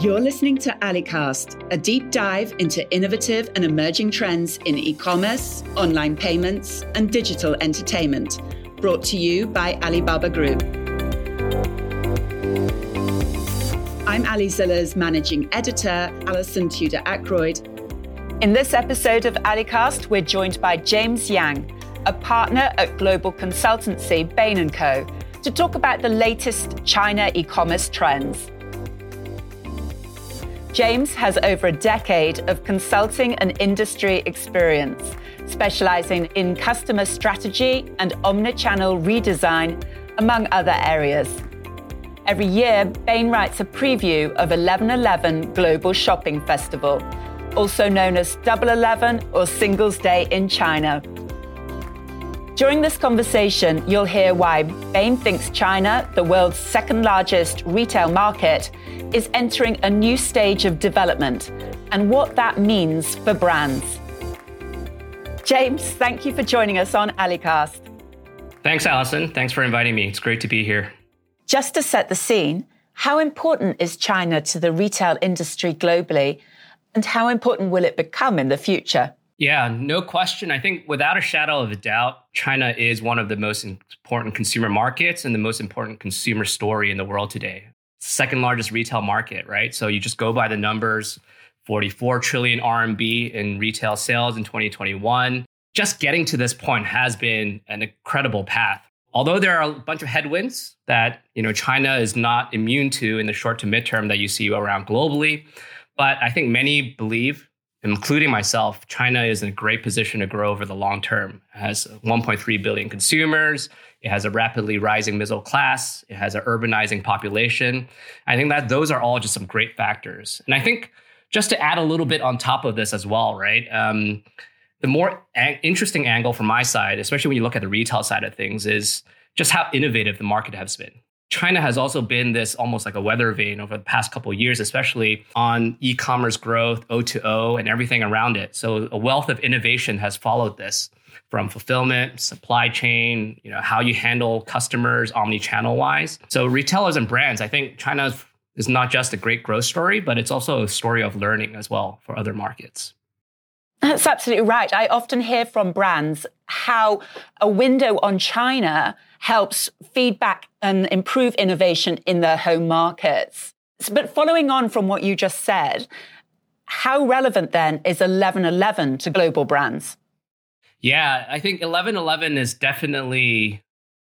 You're listening to Alicast, a deep dive into innovative and emerging trends in e-commerce, online payments, and digital entertainment, brought to you by Alibaba Group. I'm AliZilla's managing editor, Alison Tudor Ackroyd. In this episode of Alicast, we're joined by James Yang, a partner at global consultancy Bain & Co., to talk about the latest China e-commerce trends. James has over a decade of consulting and industry experience, specializing in customer strategy and omnichannel redesign, among other areas. Every year, Bain writes a preview of 11.11 Global Shopping Festival, also known as Double 11 or Singles Day in China. During this conversation, you'll hear why Bain thinks China, the world's second largest retail market, is entering a new stage of development and what that means for brands. James, thank you for joining us on Alicast. Thanks, Alison. Thanks for inviting me. It's great to be here. Just to set the scene, how important is China to the retail industry globally, and how important will it become in the future? Yeah, no question. I think without a shadow of a doubt, China is one of the most important consumer markets and the most important consumer story in the world today. Second largest retail market, right? So you just go by the numbers, 44 trillion RMB in retail sales in 2021. Just getting to this point has been an incredible path. Although there are a bunch of headwinds that, China is not immune to in the short to midterm that you see around globally, but I think many believe, including myself, China is in a great position to grow over the long term. It has 1.3 billion consumers. It has a rapidly rising middle class. It has an urbanizing population. I think that those are all just some great factors. And I think just to add a little bit on top of this as well, right? The more interesting angle from my side, especially when you look at the retail side of things, is just how innovative the market has been. China has also been this almost like a weather vane over the past couple of years, especially on e-commerce growth, O2O, and everything around it. So a wealth of innovation has followed this, from fulfillment, supply chain, how you handle customers omni-channel wise. So retailers and brands, I think China is not just a great growth story, but it's also a story of learning as well for other markets. That's absolutely right. I often hear from brands how a window on China helps feedback and improve innovation in their home markets. But following on from what you just said, how relevant then is 11.11 to global brands? Yeah, I think 11.11 is definitely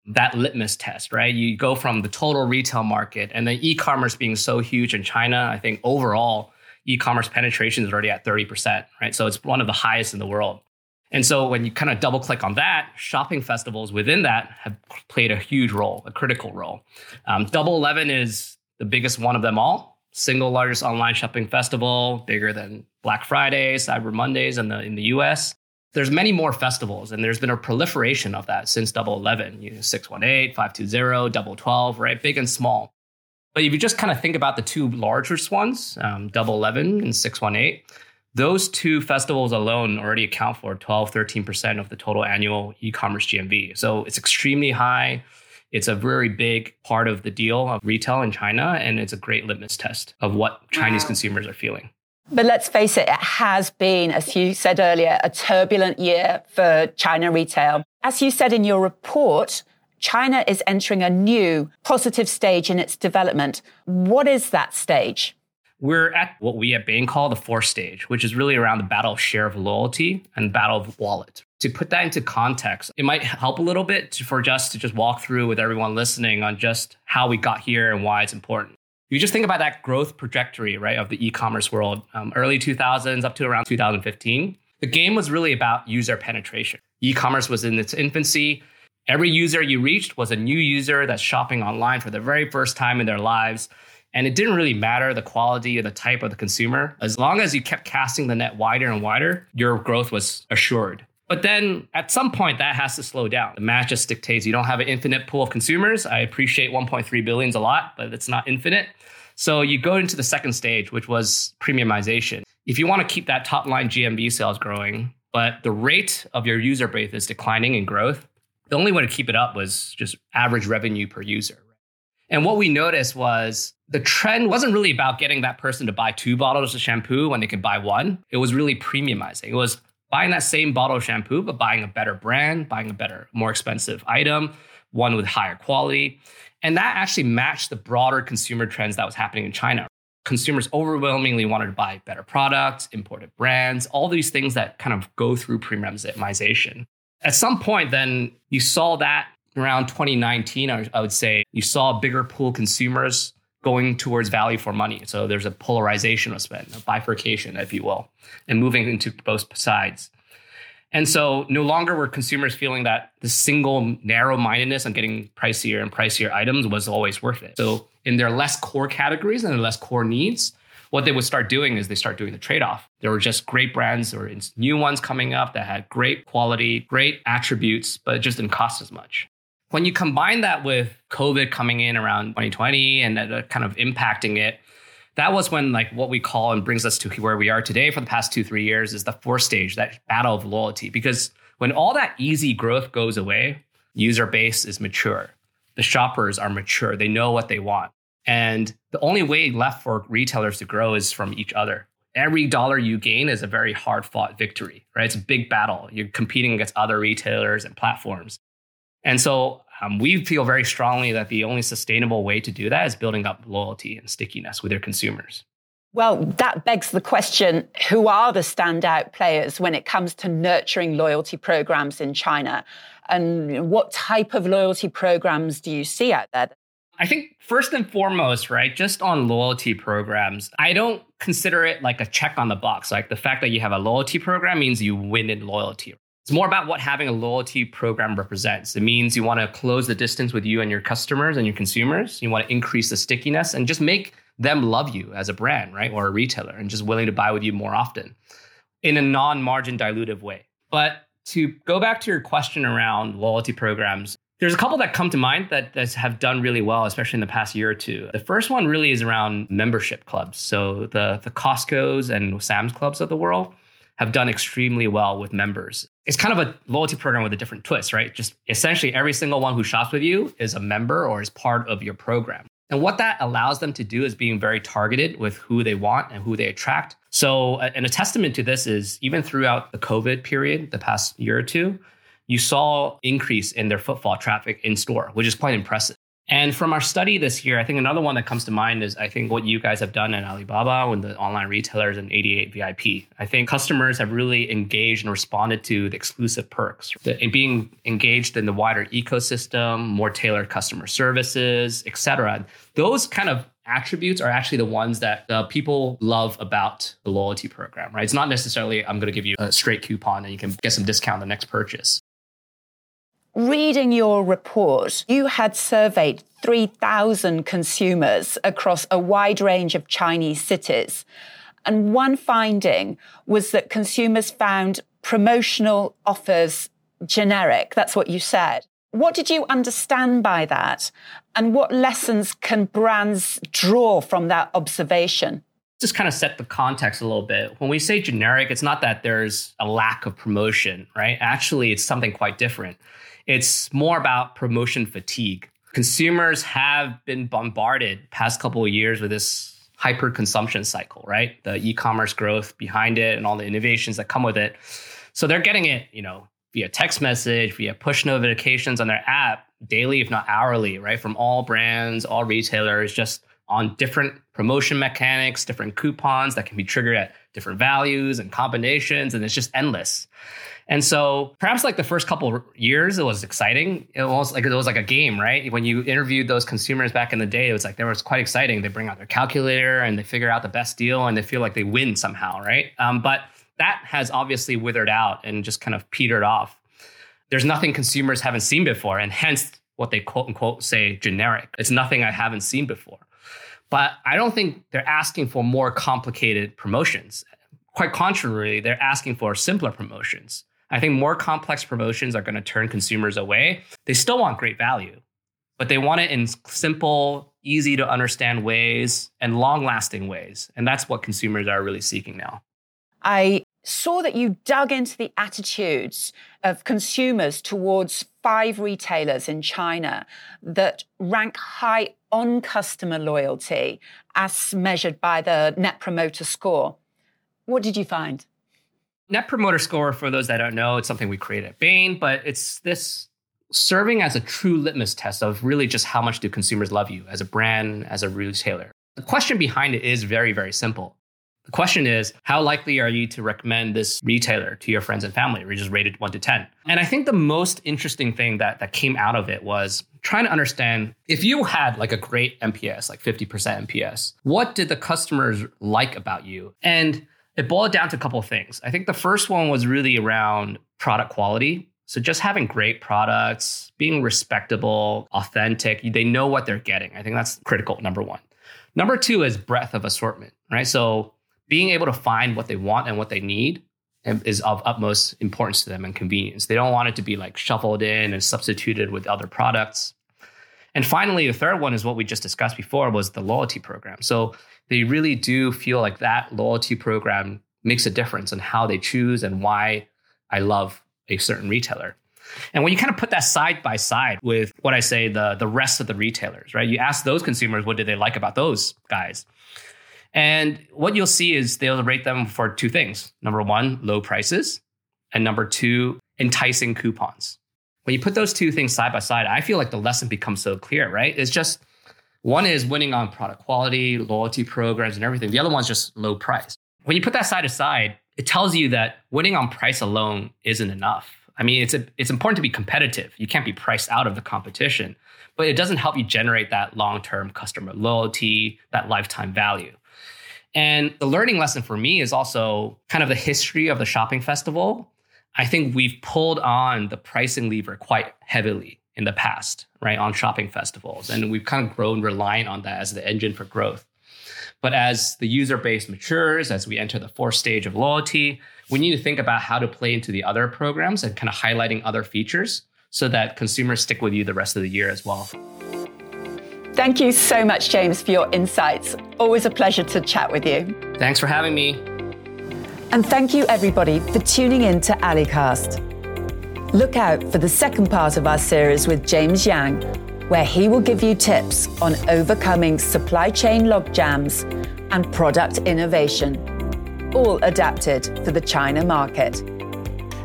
that litmus test, right? You go from the total retail market and then e-commerce being so huge in China. I think overall, e-commerce penetration is already at 30%, right? So it's one of the highest in the world. And so when you kind of double click on that, shopping festivals within that have played a huge role, a critical role. Double 11 is the biggest one of them all, single largest online shopping festival, bigger than Black Friday, Cyber Mondays in the US. There's many more festivals, and there's been a proliferation of that since Double 11, 618, 520, Double 12, right? Big and small. But if you just kind of think about the two largest ones, Double 11 and 618, those two festivals alone already account for 12, 13% of the total annual e-commerce GMV. So it's extremely high. It's a very big part of the deal of retail in China, and it's a great litmus test of what Chinese consumers are feeling. But let's face it has been, as you said earlier, a turbulent year for China retail. As you said in your report, China is entering a new positive stage in its development. What is that stage? We're at what we at Bain call the fourth stage, which is really around the battle of share of loyalty and battle of wallet. To put that into context, it might help a little bit for just to walk through with everyone listening on just how we got here and why it's important. You just think about that growth trajectory, right, of the e-commerce world, early 2000s up to around 2015. The game was really about user penetration. E-commerce was in its infancy. Every user you reached was a new user that's shopping online for the very first time in their lives. And it didn't really matter the quality or the type of the consumer. As long as you kept casting the net wider and wider, your growth was assured. But then at some point, that has to slow down. The math just dictates you don't have an infinite pool of consumers. I appreciate 1.3 billion is a lot, but it's not infinite. So you go into the second stage, which was premiumization. If you want to keep that top line GMV sales growing, but the rate of your user base is declining in growth, the only way to keep it up was just average revenue per user. And what we noticed was the trend wasn't really about getting that person to buy 2 bottles of shampoo when they could buy one. It was really premiumizing. It was buying that same bottle of shampoo, but buying a better brand, buying a better, more expensive item, one with higher quality. And that actually matched the broader consumer trends that was happening in China. Consumers overwhelmingly wanted to buy better products, imported brands, all these things that kind of go through premiumization. At some point, then you saw that around 2019, I would say, you saw a bigger pool of consumers going towards value for money. So there's a polarization of spend, a bifurcation, if you will, and moving into both sides. And so no longer were consumers feeling that the single narrow-mindedness on getting pricier and pricier items was always worth it. So in their less core categories and their less core needs, what they would start doing is they start doing the trade-off. There were just great brands or new ones coming up that had great quality, great attributes, but it just didn't cost as much. When you combine that with COVID coming in around 2020 and that kind of impacting it, that was when like what we call and brings us to where we are today for the past 2-3 years is the fourth stage, that battle of loyalty. Because when all that easy growth goes away, user base is mature. The shoppers are mature. They know what they want. And the only way left for retailers to grow is from each other. Every dollar you gain is a very hard-fought victory, right? It's a big battle. You're competing against other retailers and platforms. And so we feel very strongly that the only sustainable way to do that is building up loyalty and stickiness with their consumers. Well, that begs the question, who are the standout players when it comes to nurturing loyalty programs in China? And what type of loyalty programs do you see out there? I think first and foremost, right, just on loyalty programs, I don't consider it like a check on the box. Like the fact that you have a loyalty program means you win in loyalty. It's more about what having a loyalty program represents. It means you want to close the distance with you and your customers and your consumers. You want to increase the stickiness and just make them love you as a brand, right? Or a retailer and just willing to buy with you more often in a non-margin dilutive way. But to go back to your question around loyalty programs, there's a couple that come to mind that have done really well, especially in the past year or two. The first one really is around membership clubs. So the Costco's and Sam's Clubs of the world have done extremely well with members. It's kind of a loyalty program with a different twist, right? Just essentially every single one who shops with you is a member or is part of your program. And what that allows them to do is being very targeted with who they want and who they attract. So, and a testament to this is even throughout the COVID period, the past year or two, you saw increase in their footfall traffic in store, which is quite impressive. And from our study this year, I think another one that comes to mind is I think what you guys have done at Alibaba with the online retailers and 88 VIP. I think customers have really engaged and responded to the exclusive perks, being engaged in the wider ecosystem, more tailored customer services, et cetera. Those kind of attributes are actually the ones that people love about the loyalty program, right? It's not necessarily I'm going to give you a straight coupon and you can get some discount on the next purchase. Reading your report, you had surveyed 3,000 consumers across a wide range of Chinese cities. And one finding was that consumers found promotional offers generic. That's what you said. What did you understand by that? And what lessons can brands draw from that observation? Just kind of set the context a little bit. When we say generic, it's not that there's a lack of promotion, right? Actually, it's something quite different. It's more about promotion fatigue. Consumers have been bombarded past couple of years with this hyper-consumption cycle, right? The e-commerce growth behind it and all the innovations that come with it. So they're getting it, via text message, via push notifications on their app daily, if not hourly, right? From all brands, all retailers, just on different promotion mechanics, different coupons that can be triggered at different values and combinations, and it's just endless. And so perhaps like the first couple of years, it was exciting. It was like a game, right? When you interviewed those consumers back in the day, it was like, they were quite exciting. They bring out their calculator and they figure out the best deal and they feel like they win somehow, right? But that has obviously withered out and just kind of petered off. There's nothing consumers haven't seen before, and hence what they quote unquote say generic. It's nothing I haven't seen before. But I don't think they're asking for more complicated promotions. Quite contrary, they're asking for simpler promotions. I think more complex promotions are going to turn consumers away. They still want great value, but they want it in simple, easy to understand ways and long-lasting ways. And that's what consumers are really seeking now. I saw that you dug into the attitudes of consumers towards 5 retailers in China that rank high on customer loyalty as measured by the Net Promoter Score. What did you find? Net Promoter Score, for those that don't know, it's something we created at Bain, but it's this serving as a true litmus test of really just how much do consumers love you as a brand, as a retailer. The question behind it is very, very simple. The question is, how likely are you to recommend this retailer to your friends and family? We're just rated 1 to 10. And I think the most interesting thing that came out of it was trying to understand if you had like a great NPS, like 50% NPS, what did the customers like about you? And it boiled down to a couple of things. I think the first one was really around product quality. So just having great products, being respectable, authentic, they know what they're getting. I think that's critical, number one. Number two is breadth of assortment, right? So being able to find what they want and what they need is of utmost importance to them and convenience. They don't want it to be like shuffled in and substituted with other products. And finally, the third one is what we just discussed before was the loyalty program. So they really do feel like that loyalty program makes a difference in how they choose and why I love a certain retailer. And when you kind of put that side by side with what I say, the rest of the retailers, right? You ask those consumers, what did they like about those guys? And what you'll see is they'll rate them for two things. Number one, low prices. And number two, enticing coupons. When you put those two things side by side, I feel like the lesson becomes so clear, right? It's just, one is winning on product quality, loyalty programs, and everything. The other one's just low price. When you put that side to side, it tells you that winning on price alone isn't enough. I mean, it's important to be competitive. You can't be priced out of the competition, but it doesn't help you generate that long-term customer loyalty, that lifetime value. And the learning lesson for me is also kind of the history of the shopping festival. I think we've pulled on the pricing lever quite heavily in the past, right, on shopping festivals. And we've kind of grown reliant on that as the engine for growth. But as the user base matures, as we enter the fourth stage of loyalty, we need to think about how to play into the other programs and kind of highlighting other features so that consumers stick with you the rest of the year as well. Thank you so much, James, for your insights. Always a pleasure to chat with you. Thanks for having me. And thank you, everybody, for tuning in to Alicast. Look out for the second part of our series with James Yang, where he will give you tips on overcoming supply chain logjams and product innovation, all adapted for the China market.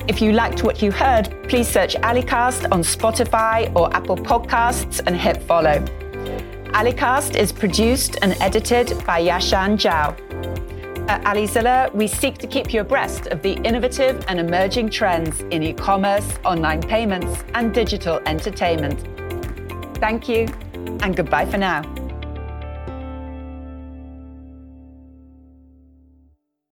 If you liked what you heard, please search Alicast on Spotify or Apple Podcasts and hit follow. Alicast is produced and edited by Yashan Zhao. At AliZilla, we seek to keep you abreast of the innovative and emerging trends in e-commerce, online payments, and digital entertainment. Thank you, and goodbye for now.